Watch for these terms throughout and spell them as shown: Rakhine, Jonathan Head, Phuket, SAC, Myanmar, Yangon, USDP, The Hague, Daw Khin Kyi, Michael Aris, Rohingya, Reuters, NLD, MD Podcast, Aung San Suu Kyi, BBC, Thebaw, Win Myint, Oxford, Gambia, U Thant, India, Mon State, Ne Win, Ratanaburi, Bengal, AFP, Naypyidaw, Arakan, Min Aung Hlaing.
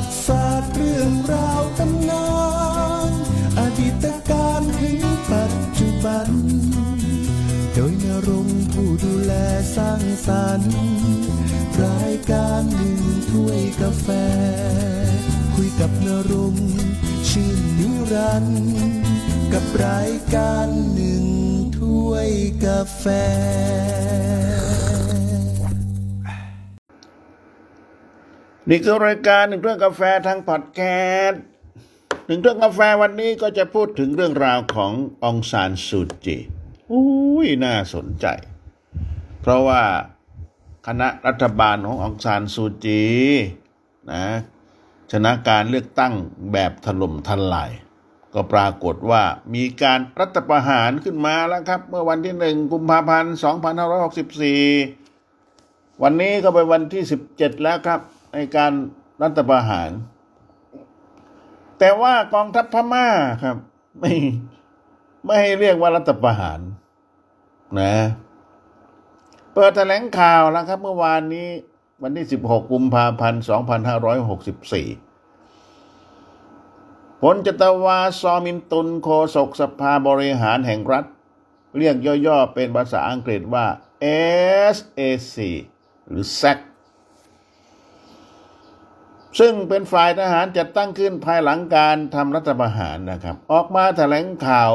ติศาสตร์เรื่องราวตำนานอดีตการถึงปัจจุบันโดยณรงค์ผู้ดูแลสร้างสรรค์รายการหนึ่งถ้วยกาแฟคุยกับณรงค์ชื่นนิรันดร์กับรายการหนึ่งถ้วยกาแฟนี่คือรายการหนึ่งถ้วยกาแฟทางพอดแคสต์หนึ่งถ้วยกาแฟวันนี้ก็จะพูดถึงเรื่องราวขององซานซูจีน่าสนใจเพราะว่าคณะรัฐบาลขององซานซูจีนะชนะการเลือกตั้งแบบถล่มทลายก็ปรากฏว่ามีการรัฐประหารขึ้นมาแล้วครับเมื่อวันที่1กุมภาพันธ์2564วันนี้ก็เป็นวันที่17แล้วครับในการรัฐประหารแต่ว่ากองทัพพม่าครับไม่ให้เรียกว่ารัฐประหารนะเปิดแถลงข่าวแล้วครับเมื่อวานนี้วันที่16กุมภาพันธ์2564พลจตวาซอมินตุนโฆษกสภาบริหารแห่งรัฐเรียกย่อๆเป็นภาษาอังกฤษว่า SAC หรือ SAC ซึ่งเป็นฝ่ายทหารจัดตั้งขึ้นภายหลังการทำรัฐประหารนะครับออกมาแถลงข่าว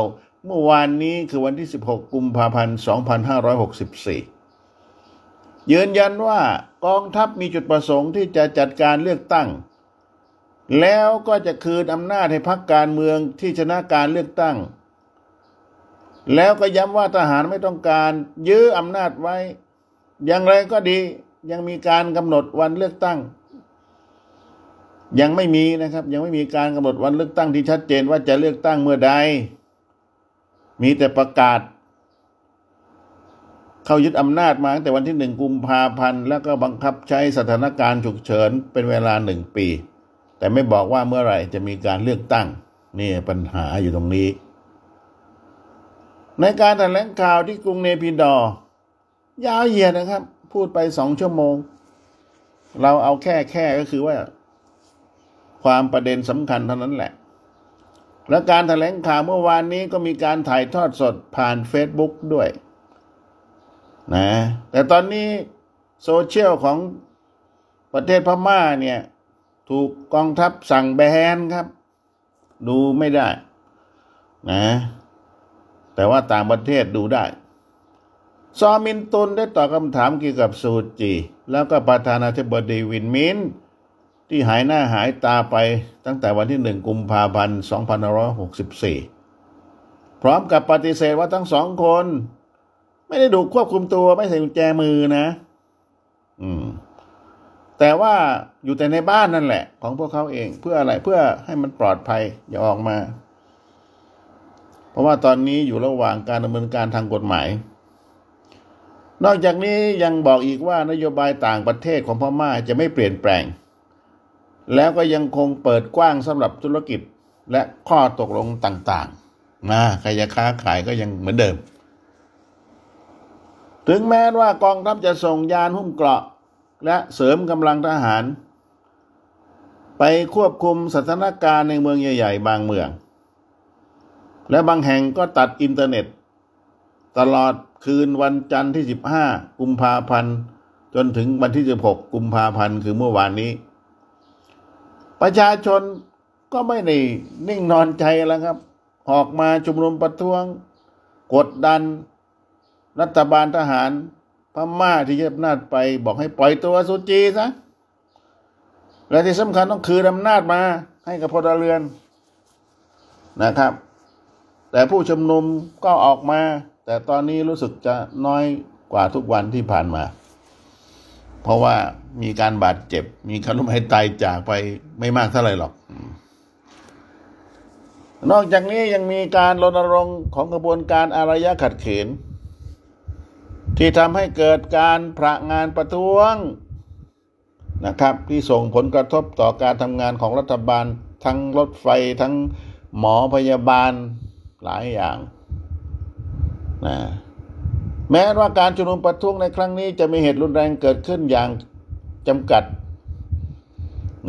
เมื่อวานนี้คือวันที่16กุมภาพันธ์2564ยืนยันว่ากองทัพมีจุดประสงค์ที่จะจัดการเลือกตั้งแล้วก็จะคืนอำนาจให้พรรคการเมืองที่ชนะการเลือกตั้งแล้วก็ย้ำว่าทหารไม่ต้องการยื้ออำนาจไว้อย่างไรก็ดียังมีการกำหนดวันเลือกตั้งยังไม่มีนะครับยังไม่มีการกำหนดวันเลือกตั้งที่ชัดเจนว่าจะเลือกตั้งเมื่อใดมีแต่ประกาศเขายึดอำนาจมาตั้งแต่วันที่1กุมภาพันธ์แล้วก็บังคับใช้สถานการณ์ฉุกเฉินเป็นเวลา1ปีแต่ไม่บอกว่าเมื่อไหร่จะมีการเลือกตั้งนี่ปัญหาอยู่ตรงนี้ในการแถลงข่าวที่กรุงเนปิดอร์ยาวเหยียดนะครับพูดไป2ชั่วโมงเราเอาแค่ก็คือว่าความประเด็นสำคัญเท่านั้นแหละและการแถลงข่าวเมื่อวานนี้ก็มีการถ่ายทอดสดผ่าน Facebook ด้วยนะแต่ตอนนี้โซเชียลของประเทศพม่าเนี่ยถูกกองทัพสั่งแบนครับดูไม่ได้นะแต่ว่าต่างประเทศดูได้ซอมินตุนได้ตอบคำถามเกี่ยวกับซูจีแล้วก็ประธานาธิบดีวินมินที่หายหน้าหายตาไปตั้งแต่วันที่1กุมภาพันธ์2564พร้อมกับปฏิเสธว่าทั้งสองคนไม่ได้ดูควบคุมตัวไม่ใส่กุญแจมือนะแต่ว่าอยู่แต่ในบ้านนั่นแหละของพวกเขาเองเพื่ออะไรเพื่อให้มันปลอดภัยอย่าออกมาเพราะว่าตอนนี้อยู่ระหว่างการดำเนินการทางกฎหมายนอกจากนี้ยังบอกอีกว่านโยบายต่างประเทศของพม่าจะไม่เปลี่ยนแปลงแล้วก็ยังคงเปิดกว้างสำหรับธุรกิจและข้อตกลงต่างๆนะใครจะค้าขายก็ยังเหมือนเดิมถึงแม้ว่ากองทัพจะส่งยานหุ้มเกราะและเสริมกำลังทหารไปควบคุมสถานการณ์ในเมืองใหญ่ๆบางเมืองและบางแห่งก็ตัดอินเทอร์เน็ตตลอดคืนวันจันทร์ที่15กุมภาพันธ์จนถึงวันที่16กุมภาพันธ์คือเมื่อวานนี้ประชาชนก็ไม่ได้นิ่งนอนใจแล้วครับออกมาชุมนุมประท้วงกดดันรัฐบาลทหารพม่าที่ยึดอำนาจไปบอกให้ปล่อยตัวซูจีซะและที่สำคัญต้องคืนอำนาจมาให้กับพลเรือนนะครับแต่ผู้ชุมนุมก็ออกมาแต่ตอนนี้รู้สึกจะน้อยกว่าทุกวันที่ผ่านมาเพราะว่ามีการบาดเจ็บมีคนล้มหายตายจากไปไม่มากเท่าไหร่หรอกนอกจากนี้ยังมีการรณรงค์ของกระบวนการอารยะขัดขืนที่ทำให้เกิดการพระงานประท้วงนะครับที่ส่งผลกระทบต่อการทำงานของรัฐบาลทั้งรถไฟทั้งหมอพยาบาลหลายอย่างนะแม้ว่าการชุมนุมประท้วงในครั้งนี้จะมีเหตุรุนแรงเกิดขึ้นอย่างจำกัด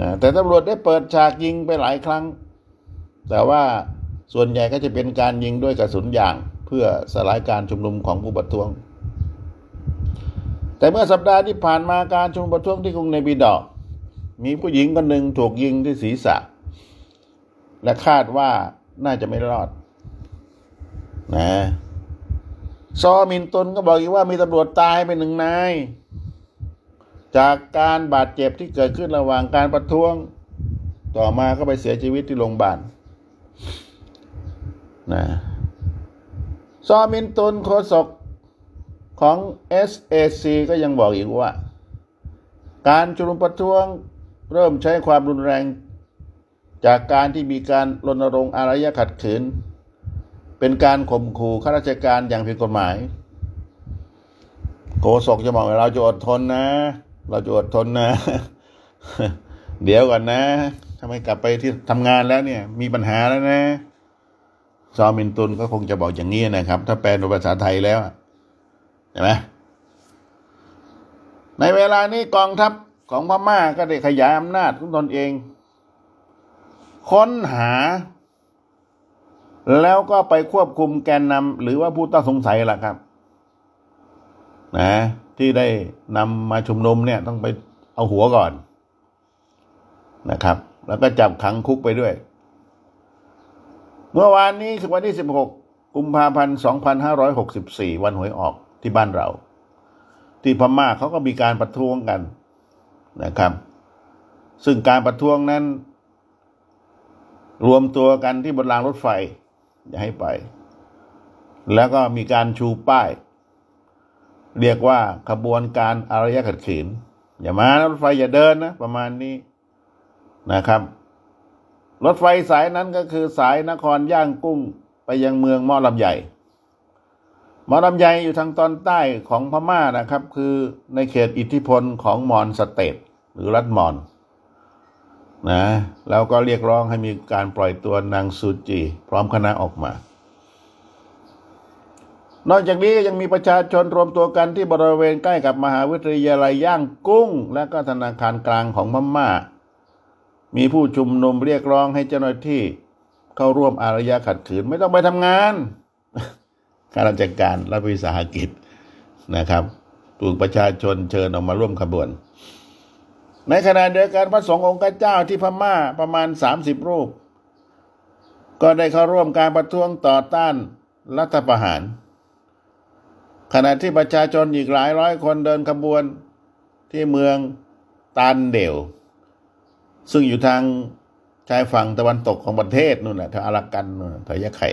นะแต่ตำรวจได้เปิดฉากยิงไปหลายครั้งแต่ว่าส่วนใหญ่ก็จะเป็นการยิงด้วยกระสุนยางเพื่อสลายการชุมนุมของผู้ประท้วงแต่เมื่อสัปดาห์ที่ผ่านมาการชุมนุมประท้วงที่กรุงเนปิดอมีผู้หญิงคนหนึ่งถูกยิงที่ศีรษะและคาดว่าน่าจะไม่รอดนะซอมินตนก็บอกอีกว่ามีตำรวจตายไปหนึ่งนายจากการบาดเจ็บที่เกิดขึ้นระหว่างการประท้วงต่อมาก็ไปเสียชีวิตที่โรงพยาบาลนะซอมินตุนโฆษกของ SAC ก็ยังบอกอีกว่าการชุมนุมประท้วงเริ่มใช้ความรุนแรงจากการที่มีการรณรงค์อารยะขัดขืนเป็นการข่มขู่ข้าราชการอย่างผิดกฎหมายโฆษกจะบอกว่าเราจะอดทนนะเดี๋ยวก่อนนะทำไมกลับไปที่ทำงานแล้วเนี่ยมีปัญหาแล้วนะซอมินตุนก็คงจะบอกอย่างนี้นะครับถ้าแปลเป็นภาษาไทยแล้วใช่ไหมในเวลานี้กองทัพของพม่าก็ได้ขยายอำนาจของตนเองค้นหาแล้วก็ไปควบคุมแกนนำหรือว่าผู้ต้องสงสัยล่ะครับนะที่ได้นำมาชุมนุมเนี่ยต้องไปเอาหัวก่อนนะครับแล้วก็จับขังคุกไปด้วยเมื่อวานนี้คือวันที่16กุมภาพันธ์2564วันหวยออกที่บ้านเราที่พม่าเขาก็มีการประท้วงกันนะครับซึ่งการประท้วงนั้นรวมตัวกันที่บนรางรถไฟอย่าให้ไปแล้วก็มีการชูป้ายเรียกว่าขบวนการอารยะขัดขืนอย่ามารถไฟอย่าเดินนะประมาณนี้นะครับรถไฟสายนั้นก็คือสายนครย่างกุ้งไปยังเมืองม่อลำไยอยู่ทางตอนใต้ของพม่านะครับคือในเขตอิทธิพลของมอนสเตทหรือรัฐมอนนะแล้วก็เรียกร้องให้มีการปล่อยตัวนางซูจีพร้อมคณะออกมานอกจากนี้ยังมีประชาชนรวมตัวกันที่บริเวณใกล้กับมหาวิทยาลัยย่างกุ้งและก็ธนาคารกลางของพม่ามีผู้ชุมนุมเรียกร้องให้เจ้าหน้าที่เข้าร่วมอารยะขัดขืนไม่ต้องไปทำงานข้าราชการรัฐวิสาหกิจนะครับปลุกประชาชนเชิญออกมาร่วมขบวนในขณะเดียวกันพระสงฆ์องค์เจ้าที่พม่าประมาณ30รูปก็ได้เข้าร่วมการประท้วงต่อต้านรัฐประหารขณะที่ประชาชนอีกหลายร้อยคนเดินขบวนที่เมืองตานเด่วซึ่งอยู่ทางชายฝั่งตะวันตกของประเทศนู่นแหละแถวอารักกันแถวยะไข่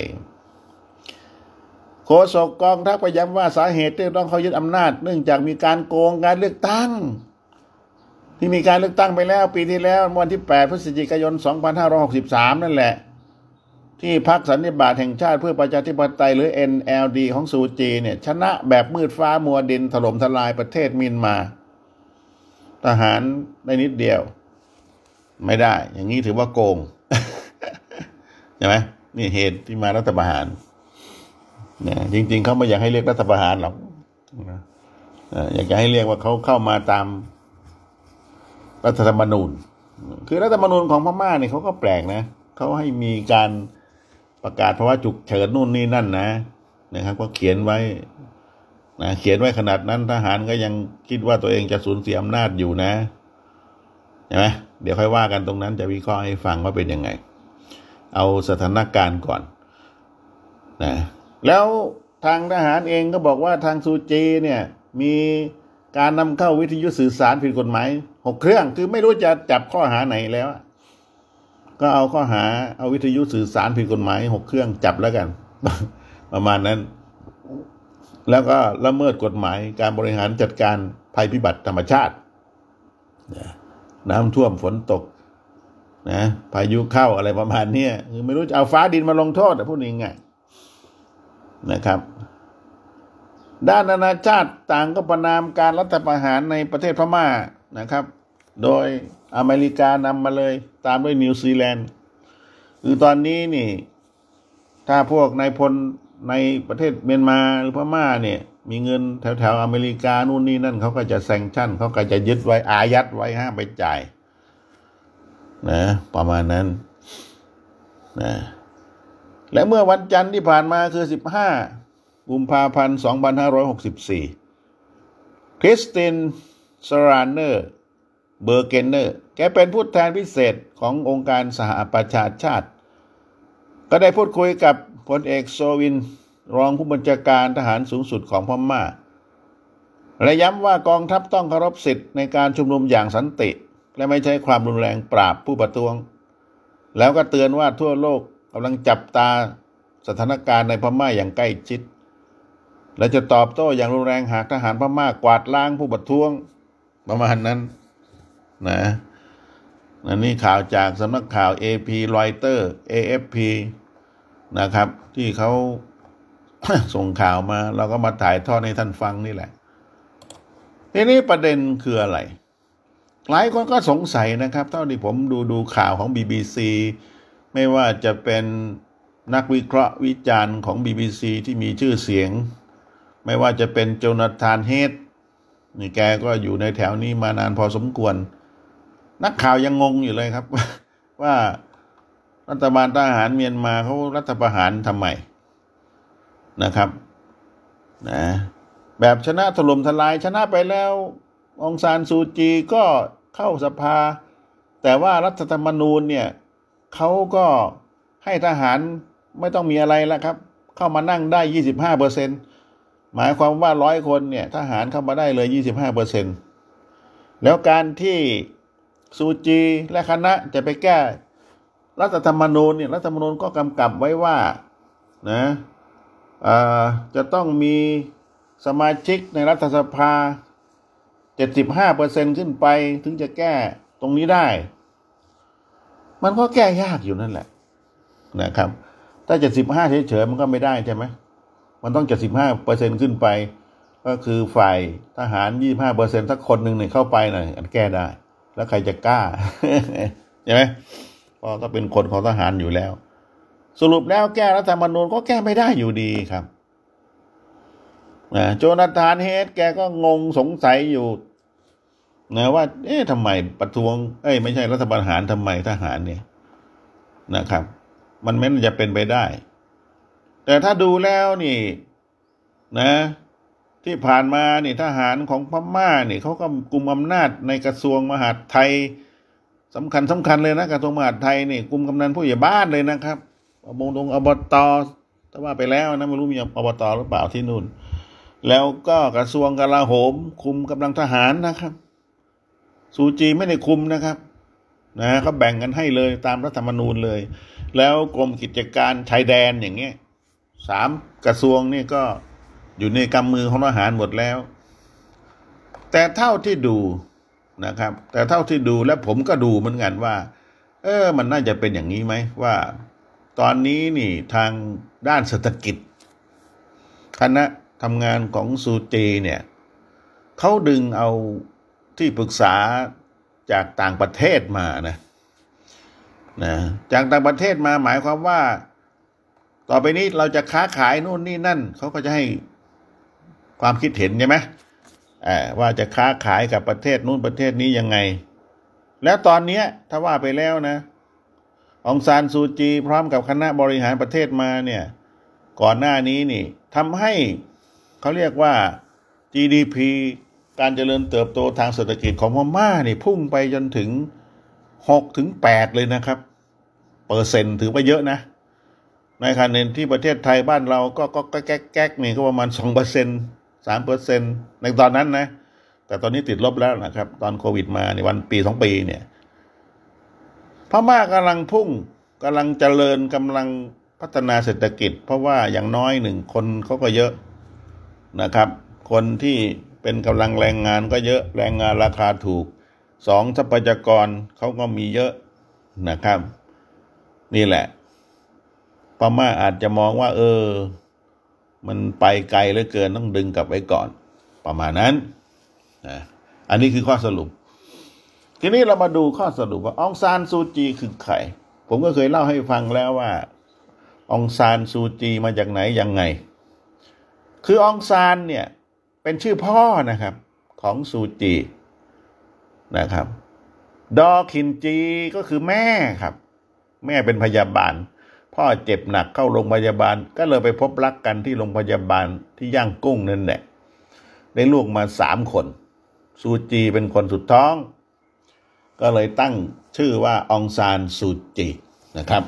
โฆษกกองทัพก็ย้ำว่าสาเหตุที่ต้องเขายึดอำนาจเนื่องจากมีการโกงการเลือกตั้งที่มีการเลือกตั้งไปแล้วปีที่แล้ววันที่8พฤศจิกายน2563นั่นแหละที่พรรคสันนิบาตแห่งชาติเพื่อประชาธิปไตยหรือ NLD ของซูจีเนี่ยชนะแบบมืดฟ้ามัวดินถล่มทลายประเทศเมียนมาทหารได้นิดเดียวไม่ได้อย่างนี้ถือว่าโกงใช่ไหมนี่เหตุที่มารัฐประหารเนี่ยจริงๆเขาไม่อยากให้เรียกรัฐประหารหรอกอยากจะให้เรียกว่าเขาเข้ามาตามรัฐธรรมนูญคือรัฐธรรมนูญของพม่าเนี่ยเขาก็แปลกนะเขาให้มีการประกาศภาวะฉุกเฉินนู่นนี่นั่นนะนะครับก็เขียนไว้นะเขียนไว้ขนาดนั้นทหารก็ยังคิดว่าตัวเองจะสูญเสียอำนาจอยู่นะใช่ไหมเดี๋ยวค่อยว่ากันตรงนั้นจะวิเคราะห์ให้ฟังว่าเป็นยังไงเอาสถานการณ์ก่อนนะแล้วทางทหารเองก็บอกว่าทางซูจีเนี่ยมีการนำเข้าวิทยุสื่อสารผิดกฎหมาย6เครื่องคือไม่รู้จะจับข้อหาไหนแล้วก็เอาข้อหาเอาวิทยุสื่อสารผิดกฎหมาย6เครื่องจับแล้วกัน ประมาณนั้นแล้วก็ละเมิดกฎหมายการบริหารจัดการภัยพิบัติธรรมชาติน้ำท่วมฝนตกนะพายุเข้าอะไรประมาณนี้คือไม่รู้จะเอาฟ้าดินมาลงโทษพูดง่ายๆนะครับด้านนานาชาติต่างก็ประนามการรัฐประหารในประเทศพม่านะครับโดยอเมริกานำมาเลยตามด้วยนิวซีแลนด์คือตอนนี้นี่ถ้าพวกนายพลในประเทศเมียนมาหรือพม่าเนี่ยมีเงินแถวๆอเมริกานู่นนี่นั่นเขาก็จะแซงชั่นเขาก็จะยึดไว้อายัดไว้ห้ามไปจ่าย นะประมาณนั้นนะและเมื่อวันจันทร์ที่ผ่านมาคือ15 กุมภาพันธ์ 2564คริสตินซาราเนอร์เบอร์เกนเนอร์แกเป็นผู้แทนพิเศษขององค์การสหประชาชาติก็ได้พูดคุยกับพลเอกโซวินรองผู้บัญชาการทหารสูงสุดของพม่าและย้ำว่ากองทัพต้องเคารพสิทธิ์ในการชุมนุมอย่างสันติและไม่ใช้ความรุนแรงปราบผู้ประท้วงแล้วก็เตือนว่าทั่วโลกกำลังจับตาสถานการณ์ในพม่าอย่างใกล้ชิดและจะตอบโต้อย่างรุนแรงหากทหารพม่ากวาดล้างผู้ประท้วงประมาณนั้นนะอันนี้ข่าวจากสำนักข่าว AP Reuters AFP นะครับที่เขา ส่งข่าวมาเราก็มาถ่ายทอดให้ท่านฟังนี่แหละทีนี้ประเด็นคืออะไรหลายคนก็สงสัยนะครับเท่าที่ผมดูข่าวของ BBC ไม่ว่าจะเป็นนักวิเคราะห์วิจารณ์ของ BBC ที่มีชื่อเสียงไม่ว่าจะเป็นโจนาธานเฮดนี่แกก็อยู่ในแถวนี้มานานพอสมควรนักข่าวยังงงอยู่เลยครับว่ารัฐบาลทหารเมียนมาเขารัฐประหารทำไมนะครับนะแบบชนะถล่มทลายชนะไปแล้วองซานซูจีก็เข้าสภาแต่ว่ารัฐธรรมนูญเนี่ยเขาก็ให้ทหารไม่ต้องมีอะไรแล้วครับเข้ามานั่งได้ 25% หมายความว่า100คนเนี่ยทหารเข้ามาได้เลย 25% แล้วการที่ซูจีและคณะจะไปแก้รัฐธรรมนูญเนี่ยรัฐธรรมนูญก็กำกับไว้ว่านะจะต้องมีสมาชิกในรัฐสภา 75% ขึ้นไปถึงจะแก้ตรงนี้ได้มันก็แก้ยากอยู่นั่นแหละนะครับถ้า75เฉยๆมันก็ไม่ได้ใช่ไหมมันต้อง 75% ขึ้นไปก็คือฝ่ายทหาร 25% สักคนหนึ่งเนี่ยเข้าไปหน่อยแก้ได้แล้วใครจะกล้า ใช่ไหมเพราะถ้าเป็นคนของทหารอยู่แล้วสรุปแล้วแก้รัฐธรรมนูญก็แก้ไม่ได้อยู่ดีครับโจนาธานเฮดแกก็งงสงสัยอยู่นะว่าเอ๊ะทำไมประท้วงไม่ใช่รัฐประหารทำไมทหารเนี่ยนะครับมันไม่น่าจะเป็นไปได้แต่ถ้าดูแล้วนี่นะที่ผ่านมานี่ทหารของพม่านี่เขาก็กุมอำนาจในกระทรวงมหาดไทยสำคัญเลยนะกระทรวงมหาดไทยนี่กุมกำนันผู้ใหญ่บ้านเลยนะครับอบต.แต่ว่าไปแล้วนะไม่รู้มีอบต.หรือเปล่าที่นู่นแล้วก็กระทรวงกลาโหมคุมกำลังทหารนะครับซูจีไม่ได้คุมนะครับนะเขาแบ่งกันให้เลยตามรัฐธรรมนูญเลยแล้วกรมกิจการชายแดนอย่างเงี้ย3กระทรวงนี่ก็อยู่ในกำมือของทหารหมดแล้วแต่เท่าที่ดูนะครับแต่เท่าที่ดูและผมก็ดูเหมือนกันว่ามันน่าจะเป็นอย่างนี้ไหมว่าตอนนี้นี่ทางด้านเศรษฐกิจคณะทำงานของซูจีเนี่ยเขาดึงเอาที่ปรึกษาจากต่างประเทศมานะจากต่างประเทศมาหมายความว่าต่อไปนี้เราจะค้าขายนู่นนี่นั่นเขาก็จะให้ความคิดเห็นใช่ไหมว่าจะค้าขายกับประเทศนู่นประเทศนี้ยังไงแล้วตอนนี้ถ้าว่าไปแล้วนะองซานซูจีพร้อมกับคณะบริหารประเทศมาเนี่ยก่อนหน้านี้นี่ทำให้เขาเรียกว่า GDP การเจริญเติบโตทางเศรษฐกิจของพม่านี่พุ่งไปจนถึง 6-8 เลยนะครับเปอร์เซ็นต์ถือว่าเยอะนะในขณะที่ประเทศไทยบ้านเราก็แก๊กนี่ก็ประมาณ 2% 3% ในตอนนั้นนะแต่ตอนนี้ติดลบแล้วนะครับตอนโควิดมาในวันปี2ปีเนี่ยพม่ากำลังพุ่งกำลังเจริญกำลังพัฒนาเศรษฐกิจเพราะว่าอย่างน้อย1คนเขาก็เยอะนะครับคนที่เป็นกำลังแรงงานก็เยอะแรงงานราคาถูก2ทรัพยากรเขาก็มีเยอะนะครับนี่แหละพม่าอาจจะมองว่ามันไปไกลเหลือเกินต้องดึงกลับไว้ก่อนประมาณนั้นนะอันนี้คือข้อสรุปทีนี้เรามาดูข้อสรุปว่าองซานซูจีคือใครผมก็เคยเล่าให้ฟังแล้วว่าองซานซูจีมาจากไหนยังไงคือองซานเนี่ยเป็นชื่อพ่อนะครับของซูจีนะครับ ดอขินจีก็คือแม่ครับแม่เป็นพยาบาลพ่อเจ็บหนักเข้าโรงพยาบาลก็เลยไปพบรักกันที่โรงพยาบาลที่ย่างกุ้งนั่นแหละได้ลูกมา3 คนซูจีเป็นคนสุดท้องก็เลยตั้งชื่อว่าอองซานซูจีนะครับ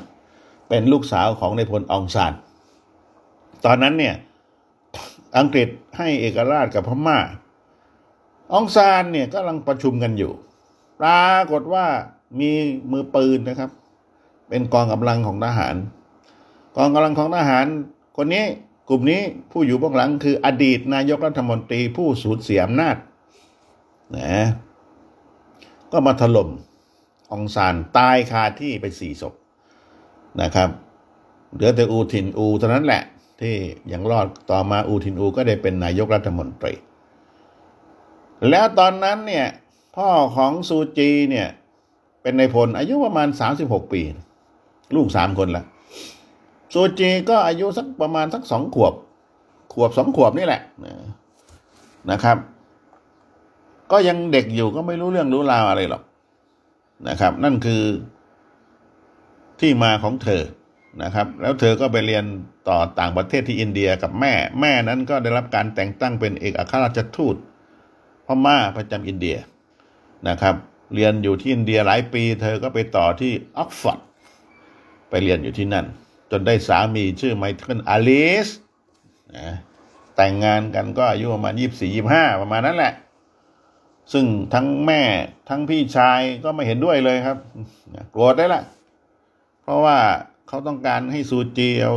เป็นลูกสาวของนายพลอองซานตอนนั้นเนี่ยอังกฤษให้เอกราชกับพม่าอองซานเนี่ยกำลังประชุมกันอยู่ปรากฏว่ามีมือปืนนะครับเป็นกองกำลังของทหารกองกำลังของทหารคนนี้กลุ่มนี้ผู้อยู่เบื้องหลังคืออดีตนายกรัฐมนตรีผู้สูญเสียอำนาจนะก็มาถล่มอองซานตายคาที่ไป4 ศพนะครับเหลือแต่อูทินอูเท่านั้นแหละที่ยังรอดต่อมาอูทินอูก็ได้เป็นนายกรัฐมนตรีแล้วตอนนั้นเนี่ยพ่อของซูจีเนี่ยเป็นนายพลอายุประมาณ36 ปีลูก3 คนละซูจีก็อายุสักประมาณสัก2 ขวบนี่แหละนะครับก็ยังเด็กอยู่ก็ไม่รู้เรื่องรู้ราวอะไรหรอกนะครับนั่นคือที่มาของเธอนะครับแล้วเธอก็ไปเรียนต่อต่างประเทศที่อินเดียกับแม่นั้นก็ได้รับการแต่งตั้งเป็นเอกอัครราชทูตพม่าประจำอินเดียนะครับเรียนอยู่ที่อินเดียหลายปีเธอก็ไปต่อที่ออกซ์ฟอร์ดไปเรียนอยู่ที่นั่นจนได้สามีชื่อไมเคิลอาลิสนะแต่งงานกันก็อายุประมาณ24-25ประมาณนั้นแหละซึ่งทั้งแม่ทั้งพี่ชายก็ไม่เห็นด้วยเลยครับโกรธได้ละเพราะว่าเขาต้องการให้ซูจีเอา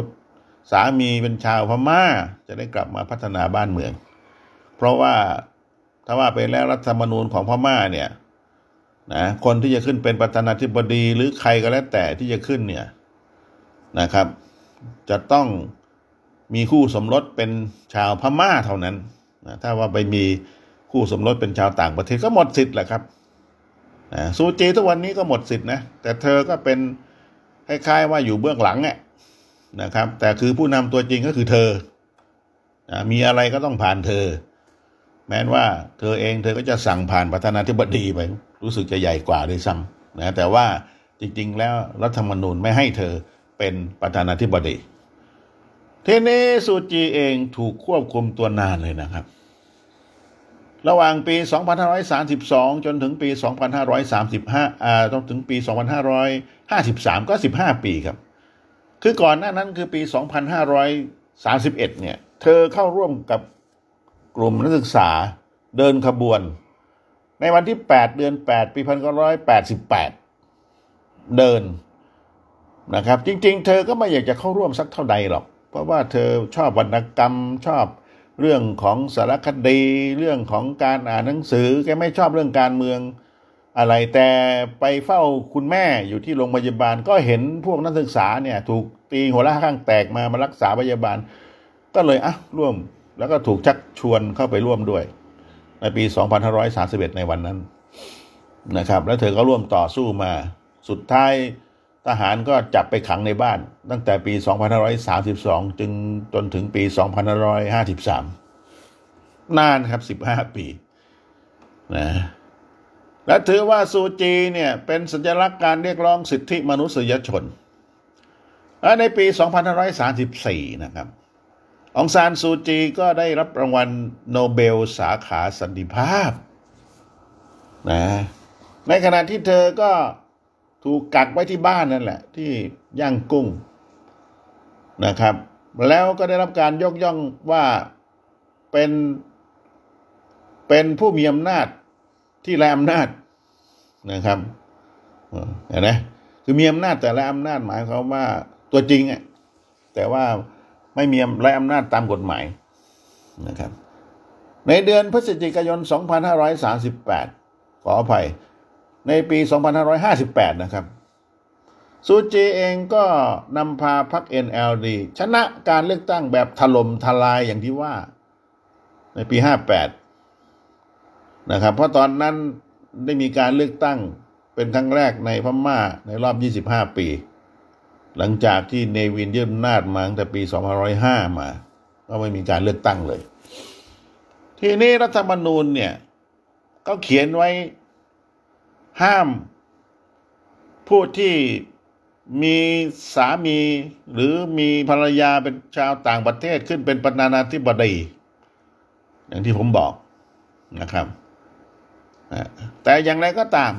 สามีเป็นชาวพม่าจะได้กลับมาพัฒนาบ้านเมืองเพราะว่าถ้าว่าไปแล้วรัฐธรรมนูญของพม่าเนี่ยนะคนที่จะขึ้นเป็นประธานาธิบดีหรือใครก็แล้วแต่ที่จะขึ้นเนี่ยนะครับจะต้องมีคู่สมรสเป็นชาวพม่าเท่านั้นนะถ้าว่าไปมีคู่สมรสเป็นชาวต่างประเทศก็หมดสิทธิ์แหละครับนะซูจีทุกวันนี้ก็หมดสิทธิ์นะแต่เธอก็เป็นคล้ายๆว่าอยู่เบื้องหลังเนี่ยนะครับแต่คือผู้นำตัวจริงก็คือเธอนะมีอะไรก็ต้องผ่านเธอแม้ว่าเธอเองเธอก็จะสั่งผ่านประธานาธิบดีไปรู้สึกจะใหญ่กว่าด้วยซ้ำนะแต่ว่าจริงๆแล้วรัฐธรรมนูญไม่ให้เธอเป็นประธานาธิบดีทีนี้ซูจีเองถูกควบคุมตัวนานเลยนะครับระหว่างปี2532จนถึงปี2535จนถึงปี2553ก็15 ปีครับคือก่อนหน้านั้นคือปี2531เนี่ยเธอเข้าร่วมกับกลุ่มนักศึกษาเดินขบวนในวันที่8เดือน8ปี1988เดินนะครับจริงๆเธอก็ไม่อยากจะเข้าร่วมสักเท่าใดหรอกเพราะว่าเธอชอบวรรณกรรมชอบเรื่องของสารคดีเรื่องของการอ่านหนังสือแกไม่ชอบเรื่องการเมืองอะไรแต่ไปเฝ้าคุณแม่อยู่ที่โรงพยาบาลก็เห็นพวกนักศึกษาเนี่ยถูกตีหัวละข้างแตกมารักษาพยาบาลก็เลยร่วมแล้วก็ถูกชักชวนเข้าไปร่วมด้วยในปี2531ในวันนั้นนะครับแล้วเธอก็ร่วมต่อสู้มาสุดท้ายทหารก็จับไปขังในบ้านตั้งแต่ปี2532จนถึงปี2553นานครับ15 ปีนะและถือว่าซูจีเนี่ยเป็นสัญลักษณ์การเรียกร้องสิทธิมนุษยชนและในปี2534นะครับอองซานซูจีก็ได้รับรางวัลโนเบลสาขาสันติภาพนะในขณะที่เธอก็ถูกกักไว้ที่บ้านนั่นแหละที่ย่างกุ้งนะครับแล้วก็ได้รับการยกย่องว่าเป็นผู้มีอำนาจที่ไร้อำนาจนะครับเห็นไหมคือมีอำนาจแต่ไร้อำนาจหมายความว่าตัวจริงอ่ะแต่ว่าไม่มีไร้อำนาจตามกฎหมายนะครับในเดือนพฤศจิกายน2538ขออภัยในปี2558นะครับซูจีเองก็นำพาพรรค NLD ชนะการเลือกตั้งแบบถล่มทลายอย่างที่ว่าในปี58นะครับเพราะตอนนั้นได้มีการเลือกตั้งเป็นครั้งแรกในพม่าในรอบ25 ปีหลังจากที่เนวินยึดอำนาจมาตั้งแต่ปี2505มาก็ไม่มีการเลือกตั้งเลยทีนี้รัฐธรรมนูญเนี่ยก็เขียนไว้ห้าม ผู้ที่มีสามีหรือมีภรรยาเป็นชาวต่างประเทศขึ้นเป็นประธานาธิบดีอย่างที่ผมบอกนะครับแต่อย่างไรก็ตาม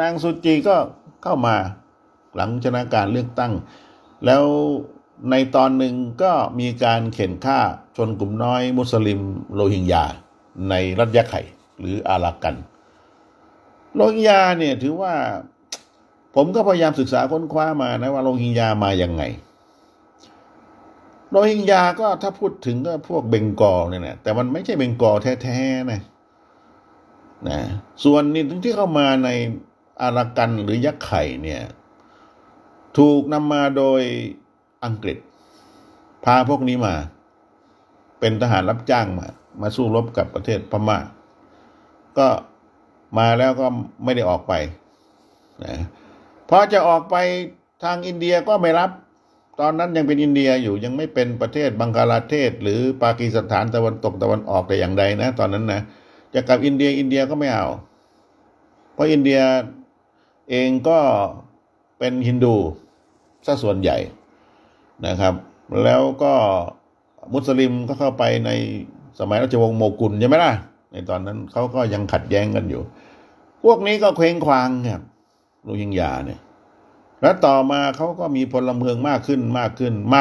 นางซูจีก็เข้ามาหลังชนะการเลือกตั้งแล้วในตอนหนึ่งก็มีการเข็นฆ่าชนกลุ่มน้อยมุสลิมโรฮิงญาในรัฐยะไข่หรืออารากันโรฮิงญาเนี่ยถือว่าผมก็พยายามศึกษาค้นคว้ามานะว่าโรฮิงญามาอย่างไงโรฮิงญาก็ถ้าพูดถึงก็พวกเบงกอลเนี่ยนะแต่มันไม่ใช่เบงกอลแท้ๆนะส่วนนี่ที่เข้ามาในอารากันหรือยะไข่เนี่ยถูกนำมาโดยอังกฤษพาพวกนี้มาเป็นทหารรับจ้างมาสู้รบกับประเทศพม่าก็มาแล้วก็ไม่ได้ออกไปนะพอจะออกไปทางอินเดียก็ไม่รับตอนนั้นยังเป็นอินเดียอยู่ยังไม่เป็นประเทศบังกลาเทศหรือปากีสถานตะวันตกตะวันออกแต่อย่างใดนะตอนนั้นนะจะกลับอินเดียก็ไม่เอาเพราะอินเดียเองก็เป็นฮินดูซะส่วนใหญ่นะครับแล้วก็มุสลิมก็เข้าไปในสมัยราชวงศ์โมกุลใช่ไหมล่ะในตอนนั้นเขาก็ยังขัดแย้งกันอยู่พวกนี้ก็เคว้งคว้างครับโรฮิงญาเนี่ยแล้วต่อมาเขาก็มีพลเมืองมากขึ้นพอมากขึ้นม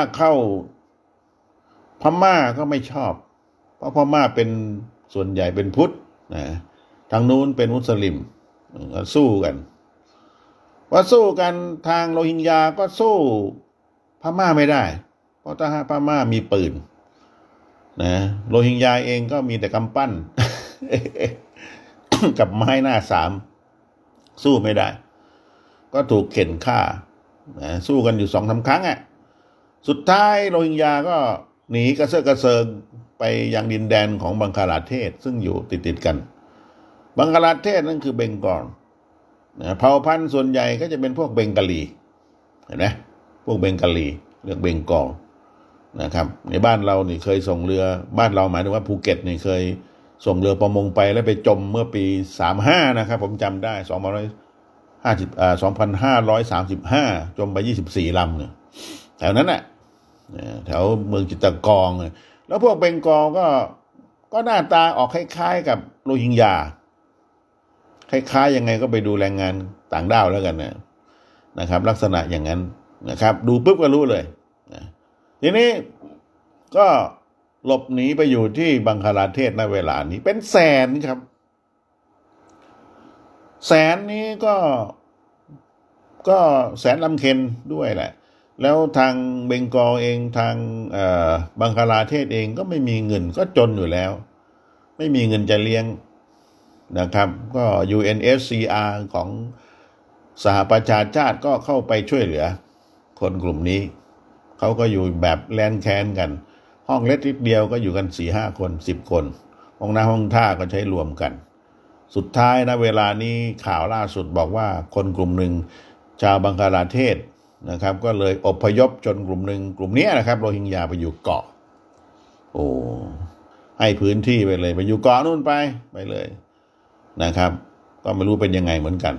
ากๆเข้าพม่าก็ไม่ชอบเพราะพม่าเป็นส่วนใหญ่เป็นพุทธนะทางนู้นเป็นมุสลิมสู้กันพอสู้กันทางโรฮิงญาก็สู้พม่าไม่ได้เพราะถ้าพม่ามีปืนนะโรฮิงญาเองก็มีแต่กำปั้น กับไม้หน้าสามสู้ไม่ได้ก็ถูกเข็นฆ่านะสู้กันอยู่ 2-3 ครั้งอ่ะสุดท้ายโรฮิงญาก็หนีกระเซาะกระเซิงไปยังดินแดนของบังคลาเทศซึ่งอยู่ติดกันบังคลาเทศนั่นคือเบงกอลนะเผ่าพันธุ์ส่วนใหญ่ก็จะเป็นพวกเบงกาลีเห็นไหมพวกเบงกาลีเรียกเบงกอลนะครับในบ้านเรานี่เคยส่งเรือบ้านเราหมายถึงว่าภูเก็ตนี่เคยส่งเรือประมงไปแล้วไปจมเมื่อปี35นะครับผมจำได้2535จมไป24ลำเนี่ยแถวนั้นน่ะแถวเมืองจิตตกองแล้วพวกเบงกอลก็หน้าตาออกคล้ายๆกับโรฮิงญาคล้ายๆยังไงก็ไปดูแรงงานต่างด้าวแล้วกันนะครับลักษณะอย่างนั้นนะครับดูปุ๊บก็รู้เลยนะทีนี้ก็หลบหนีไปอยู่ที่บังคลาเทศในเวลานี้เป็นแสนครับแสนนี้ก็แสนลำเค็นด้วยแหละแล้วทางเบงกอลเองทางบังคลาเทศเองก็ไม่มีเงินก็จนอยู่แล้วไม่มีเงินจะเลี้ยงนะครับก็ UNHCR ของสหประชาชาติก็เข้าไปช่วยเหลือคนกลุ่มนี้เขาก็อยู่แบบแลนแคนกันห้องเล็กนิดเดียวก็อยู่กัน 4-5 คน 10 คนห้องน้ำห้องท่าก็ใช้รวมกันสุดท้ายนะเวลานี้ข่าวล่าสุดบอกว่าคนกลุ่มหนึ่งชาวบังคลาเทศนะครับก็เลยอพยพจนกลุ่มหนึ่งกลุ่มนี้นะครับโรฮิงญาไปอยู่เกาะโอ้ให้พื้นที่ไปเลยไปอยู่เกาะนู่นไปเลยนะครับก็ไม่รู้เป็นยังไงเหมือนกัน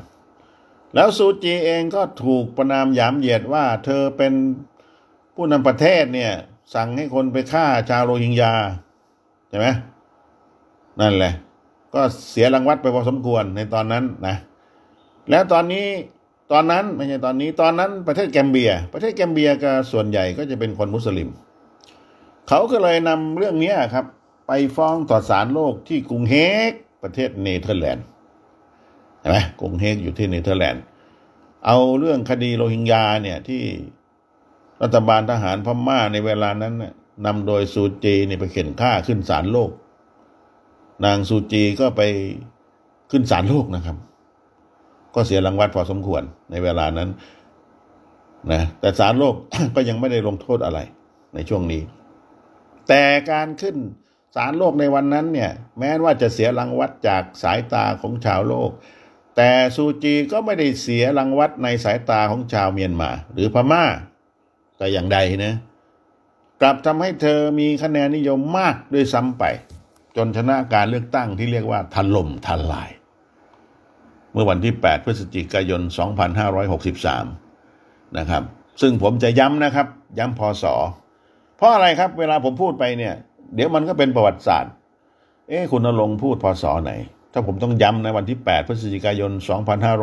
แล้วซูจีเองก็ถูกประณามหยามเหยียดว่าเธอเป็นผู้นำประเทศเนี่ยสั่งให้คนไปฆ่าชาวโรฮิงญาใช่ไหมนั่นแหละก็เสียรางวัลไปพอสมควรในตอนนั้นนะแล้วตอนนั้นประเทศแกมเบียก็ส่วนใหญ่ก็จะเป็นคนมุสลิมเขาก็เลยนำเรื่องนี้ครับไปฟ้องต่อศาลโลกที่กรุงเฮกประเทศเนเธอร์แลนด์ใช่ไหมกรุงเฮกอยู่ที่เนเธอร์แลนด์เอาเรื่องคดีโรฮิงญาเนี่ยที่รัฐบาลทหารพม่าในเวลานั้นนำโดยซูจีเนี่ยไปเข็นฆ่าขึ้นศาลโลกนางซูจีก็ไปขึ้นศาลโลกนะครับก็เสียรางวัลพอสมควรในเวลานั้นนะแต่ศาลโลก ก็ยังไม่ได้ลงโทษอะไรในช่วงนี้แต่การขึ้นศาลโลกในวันนั้นเนี่ยแม้ว่าจะเสียรางวัลจากสายตาของชาวโลกแต่ซูจีก็ไม่ได้เสียรางวัลในสายตาของชาวเมียนมาหรือพม่าแต่อย่างใดนะกลับทำให้เธอมีคะแนนนิยมมากด้วยซ้ำไปจนชนะการเลือกตั้งที่เรียกว่าถล่มทลาย เมื่อวันที่8พฤศจิกายน2563นะครับซึ่งผมจะย้ำนะครับย้ำพศเพราะอะไรครับเวลาผมพูดไปเนี่ยเดี๋ยวมันก็เป็นประวัติศาสตร์คุณณรงค์พูดพศไหนถ้าผมต้องย้ำในวันที่8พฤศจิกายน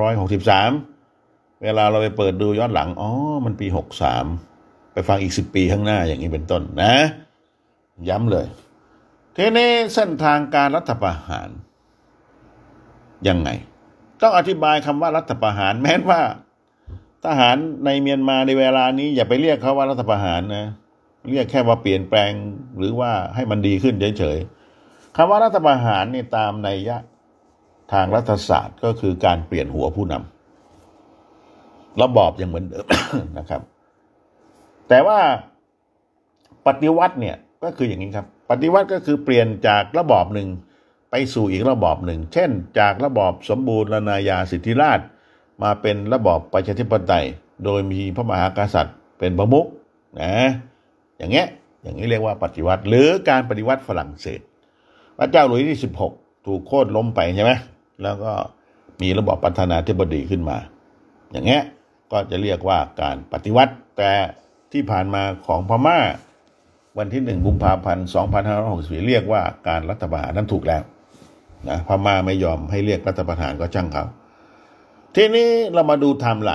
2563เวลาเราไปเปิดดูย้อนหลังมันปี63ไปฟังอีก10ปีข้างหน้าอย่างนี้เป็นต้นนะย้ำเลยทีนี้เส้นทางการรัฐประหารยังไงต้องอธิบายคำว่ารัฐประหารแม้ว่าทหารในเมียนมาในเวลานี้อย่าไปเรียกเขาว่ารัฐประหารนะเรียกแค่ว่าเปลี่ยนแปลงหรือว่าให้มันดีขึ้นเฉยๆคำว่ารัฐประหารนี่ตามนัยยะทางรัฐศาสตร์ก็คือการเปลี่ยนหัวผู้นำระบอบยังเหมือนเดิม นะครับแต่ว่าปฏิวัติเนี่ยก็คืออย่างนี้ครับปฏิวัติก็คือเปลี่ยนจากระบอบหนึ่งไปสู่อีกระบอบหนึ่งเช่นจากระบอบสมบูรณาญาสิทธิราชย์มาเป็นระบอบประชาธิปไตยโดยมีพระมหากษัตริย์เป็นประมุขนะอย่างนี้เรียกว่าปฏิวัติหรือการปฏิวัติฝรั่งเศสพระเจ้าหลุยส์ที่16ถูกโค่นล้มไปใช่ไหมแล้วก็มีระบอบประธานาธิบดีขึ้นมาอย่างนี้ก็จะเรียกว่าการปฏิวัติแต่ที่ผ่านมาของพม่าวันที่1กุมภาพันธ์2564เรียกว่าการรัฐประหารนั้นถูกแล้วนะพม่าไม่ยอมให้เรียกรัฐประหารก็ช่างเขาทีนี้เรามาดูไทม์ไล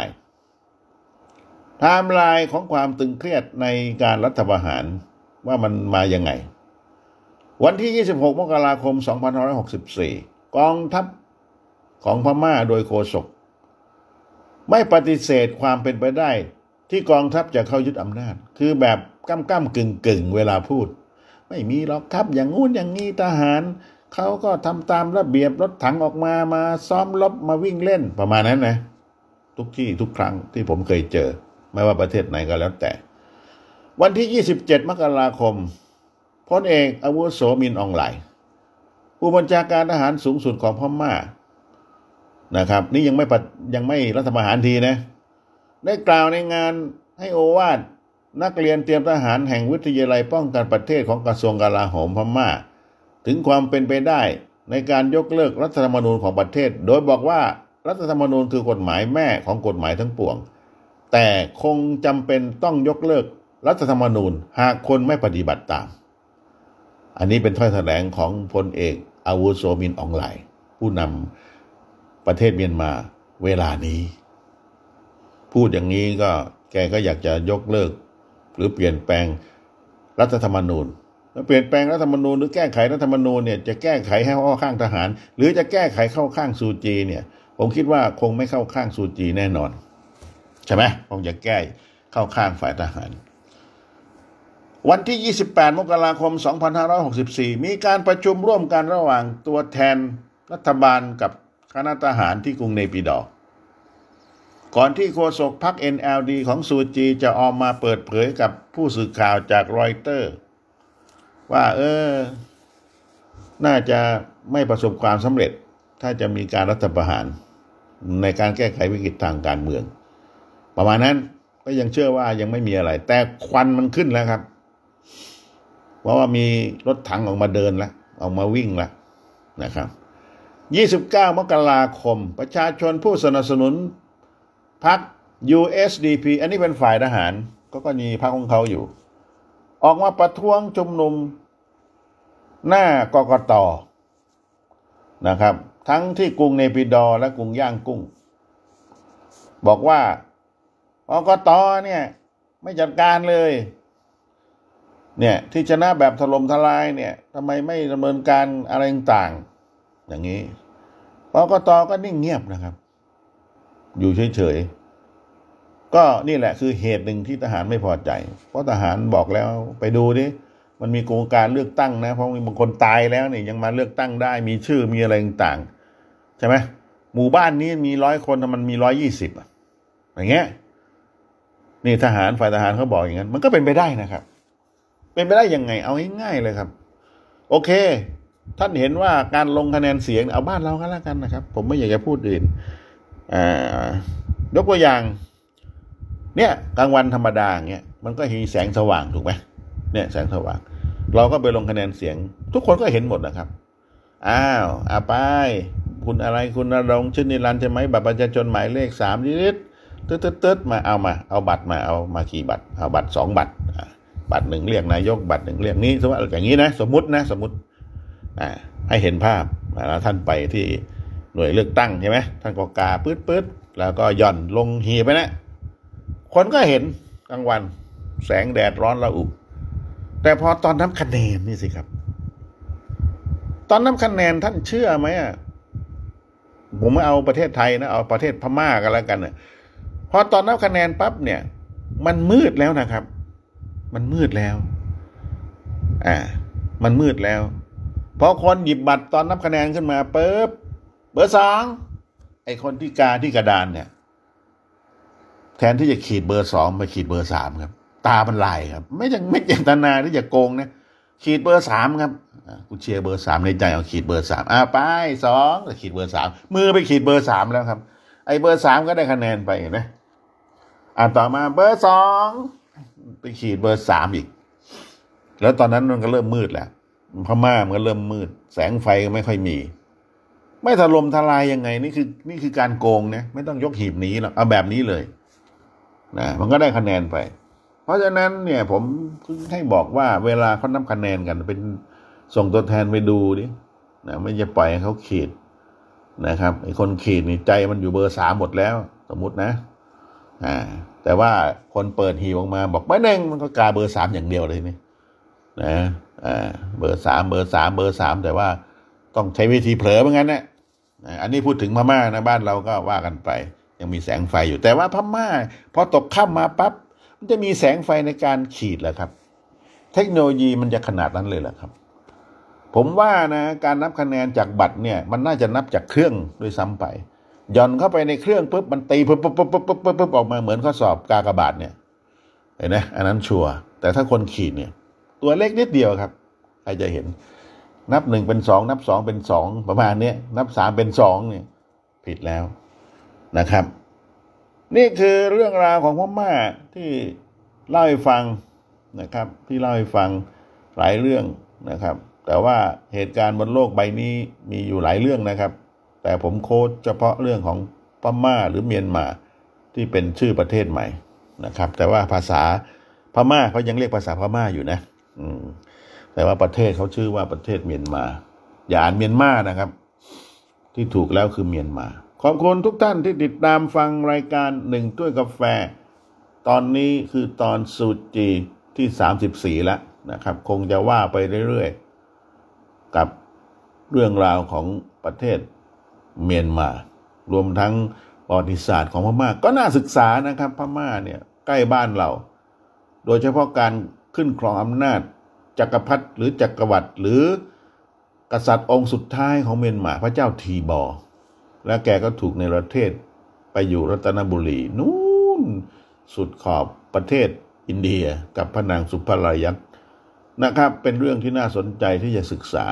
น์ของความตึงเครียดในการรัฐประหารว่ามันมายังไงวันที่26มกราคม2564กองทัพของพม่าโดยโฆษกไม่ปฏิเสธความเป็นไปได้ที่กองทัพจะเข้ายึดอำนาจคือแบบก้ำๆกึ่งๆเวลาพูดไม่มีหรอกครับอย่างงู้นอย่างงี้ทหารเขาก็ทำตามระเบียบรถถังออกมาซ้อมรบมาวิ่งเล่นประมาณนั้นนะทุกที่ทุกครั้งที่ผมเคยเจอไม่ว่าประเทศไหนก็แล้วแต่วันที่27มกราคมพลเอกอาวุโสมินอองไลผู้บัญชาการทหารสูงสุดของพม่านะครับนี่ยังไม่รัฐประหารทีนะได้กล่าวในงานให้โอวาทนักเรียนเตรียมทหารแห่งวิทยาลัยป้องกันประเทศของกระทรวงกลาโหมพม่าถึงความเป็นไปได้ในการยกเลิกรัฐธรรมนูญของประเทศโดยบอกว่ารัฐธรรมนูญคือกฎหมายแม่ของกฎหมายทั้งปวงแต่คงจำเป็นต้องยกเลิกรัฐธรรมนูญหากคนไม่ปฏิบัติตามอันนี้เป็นถ้อยแถลงของพลเอกอาวุโสมินอองไลผู้นำประเทศเมียนมาเวลานี้พูดอย่างนี้ก็แกก็อยากจะยกเลิกหรือเปลี่ยนแปลงรัฐธรรมนูญเปลี่ยนแปลงรัฐธรรมนูญหรือแก้ไขรัฐธรรมนูญเนี่ยจะแก้ไขให้เข้าข้างทหารหรือจะแก้ไขเข้าข้างซูจีเนี่ยผมคิดว่าคงไม่เข้าข้างซูจีแน่นอนใช่ไหมคงจะแก้เข้าข้างฝ่ายทหารวันที่28มกราคม2564มีการประชุมร่วมกันระหว่างตัวแทนรัฐบาลกับคณะทหารที่กรุงเนปิดอร์ก่อนที่โฆษกพรรค NLD ของซูจีจะออกมาเปิดเผยกับผู้สื่อข่าวจากรอยเตอร์ว่าน่าจะไม่ประสบความสำเร็จถ้าจะมีการรัฐประหารในการแก้ไขวิกฤตทางการเมืองประมาณนั้นก็ยังเชื่อว่ายังไม่มีอะไรแต่ควันมันขึ้นแล้วครับเพราะว่ามีรถถังออกมาเดินแล้วออกมาวิ่งแล้วนะครับ29มกราคมประชาชนผู้สนับสนุนพรรค USDP อันนี้เป็นฝ่ายทหารก็มีพรรคของเขาอยู่ออกมาประท้วงชุมนุมหน้ากกต.นะครับทั้งที่กรุงเนปิดอร์และกรุงย่างกุ้งบอกว่ากกต.เนี่ยไม่จัดการเลยเนี่ยที่ชนะแบบถล่มทลายเนี่ยทำไมไม่ดำเนินการอะไรต่างๆอย่างนี้กกต.ก็นิ่งเงียบนะครับอยู่เฉยๆก็นี่แหละคือเหตุหนึ่งที่ทหารไม่พอใจเพราะทหารบอกแล้วไปดูดิมันมีโครงการเลือกตั้งนะเพราะมีบางคนตายแล้วเนี่ยยังมาเลือกตั้งได้มีชื่อมีอะไรต่างๆใช่ไหมหมู่บ้านนี้มี100คนมันมี120อย่างเงี้ยนี่ทหารฝ่ายทหารเขาบอกอย่างนั้นมันก็เป็นไปได้นะครับเป็นไปได้ยังไงเอาง่ายๆเลยครับโอเคท่านเห็นว่าการลงคะแนนเสียงเอาบ้านเราก็แล้วกันนะครับผมไม่อยากจะพูดอื่นยกตัวอย่างเนี่ยกลางวันธรรมดาอย่างเงี้ยมันก็มีแสงสว่างถูกไหมเนี่ยแสงสว่างเราก็ไปลงคะแนนเสียงทุกคนก็เห็นหมดนะครับอ้าวไป คุณอะไรคุณณรงค์ชื่อนิรันดร์ใช่ไหมบัตรประชาชนหมายเลข3นิดๆตึ๊ดๆมาเอาบัตรมาเอามากี่บัตรเอาบัตร2บัตรบัตร1เรียกนายกบัตร1เรียกนี้สมมติอย่างนี้นะสมมติให้เห็นภาพแล้วท่านไปที่หน่วยเลือกตั้งใช่ไหมท่านก็กาปื๊ดๆแล้วก็หย่อนลงหีบไปนะคนก็เห็นกลางวันแสงแดดร้อนระอุแต่พอตอนนับคะแนนนี่สิครับตอนนับคะแนนท่านเชื่อไหมผมไม่เอาประเทศไทยนะเอาประเทศพม่ากันแล้วกันเนี่ยพอตอนนับคะแนนปั๊บเนี่ยมันมืดแล้วนะครับมันมืดแล้วมันมืดแล้วพอคนหยิบบัตรตอนนับคะแนนขึ้นมาปุ๊บเบอร์2ไอ้คนที่กาที่กระดานเนี่ยแทนที่จะขีดเบอร์2ไปขีดเบอร์3ครับตามันลายครับไม่เจตนาที่จะโกงนะขีดเบอร์3ครับกูเชียร์เบอร์3ในใจเอาขีดเบอร์3ไป2ก็ขีดเบอร์3มือไปขีดเบอร์3แล้วครับไอ้เบอร์3ก็ได้คะแนนไปเห็นมั้ยต่อมาเบอร์2ไปขีดเบอร์3อีกแล้วตอนนั้นมันก็เริ่มมืดแล้วพม่ามันก็เริ่มมืดแสงไฟก็ไม่ค่อยมีไม่ถล่มทลายยังไงนี่คือการโกงนะไม่ต้องยกหีบหนีหรอกเอาแบบนี้เลยนะมันก็ได้คะแนนไปเพราะฉะนั้นเนี่ยผมให้บอกว่าเวลาเขานับคะแนนกันเป็นส่งตัวแทนไปดูดินะไม่จะปล่อยให้เขาขีดนะครับไอ้คนขีดนี่ใจมันอยู่เบอร์3หมดแล้วสมมุตินะแต่ว่าคนเปิดหีบออกมาบอกไม่แน่งมันก็กาเบอร์3อย่างเดียวเลยนี่นะเบอร์3เบอร์3แต่ว่าต้องใช้วิธีเผลอเหมือนกันนะอันนี้พูดถึงพม่านะบ้านเราก็ว่ากันไปยังมีแสงไฟอยู่แต่ว่าพม่าพอตกค่ำมาปั๊บมันจะมีแสงไฟในการขีดเหรอครับเทคโนโลยีมันจะขนาดนั้นเลยเหรอครับผมว่านะการนับคะแนนจากบัตรเนี่ยมันน่าจะนับจากเครื่องด้วยซ้ำไปย่อนเข้าไปในเครื่องปุ๊บมันตีปุ๊บออกมาเหมือนข้อสอบกากบาทเนี่ยเห็นไหมอันนั้นชัวร์แต่ถ้าคนขีดเนี่ยตัวเล็กนิดเดียวครับใครจะเห็นนับ1เป็น2นับ2เป็น2ประมาณนี้นับ3เป็น2เนี่ยผิดแล้วนะครับนี่คือเรื่องราวของพม่าที่เล่าให้ฟังนะครับที่เล่าให้ฟังหลายเรื่องนะครับแต่ว่าเหตุการณ์บนโลกใบนี้มีอยู่หลายเรื่องนะครับแต่ผมโค้ชเฉพาะเรื่องของพม่าหรือเมียนมาที่เป็นชื่อประเทศใหม่นะครับแต่ว่าภาษาพม่าเขายังเรียกภาษาพม่าอยู่นะแต่ว่าประเทศเขาชื่อว่าประเทศเมียนมาอย่าอ่านเมียนมานะครับที่ถูกแล้วคือเมียนมาขอบคุณทุกท่านที่ติดตามฟังรายการ1ถ้วยกาแฟตอนนี้คือตอนซูจีที่34แล้วนะครับคงจะว่าไปเรื่อยๆกับเรื่องราวของประเทศเมียนมารวมทั้งประวัติศาสตร์ของพม่าก็น่าศึกษานะครับพม่าเนี่ยใกล้บ้านเราโดยเฉพาะการขึ้นครองอำนาจจักรพรรดิหรือจักรวรรดิหรือกษัตริย์องค์สุดท้ายของเมียนมาพระเจ้าทีบอร์และแกก็ถูกในประเทศไปอยู่รัตนบุรีนู่นสุดขอบประเทศอินเดียกับพระนางสุภาลายักษ์นะครับเป็นเรื่องที่น่าสนใจที่จะศึกษา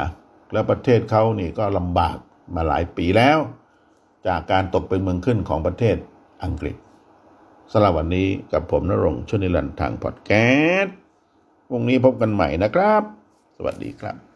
และประเทศเขานี่ก็ลำบากมาหลายปีแล้วจากการตกเป็นเมืองขึ้นของประเทศอังกฤษสำหรับวันนี้กับผมณรงค์ ชนิรันดร์ทางพอดแคสต์พรุ่งนี้พบกันใหม่นะครับสวัสดีครับ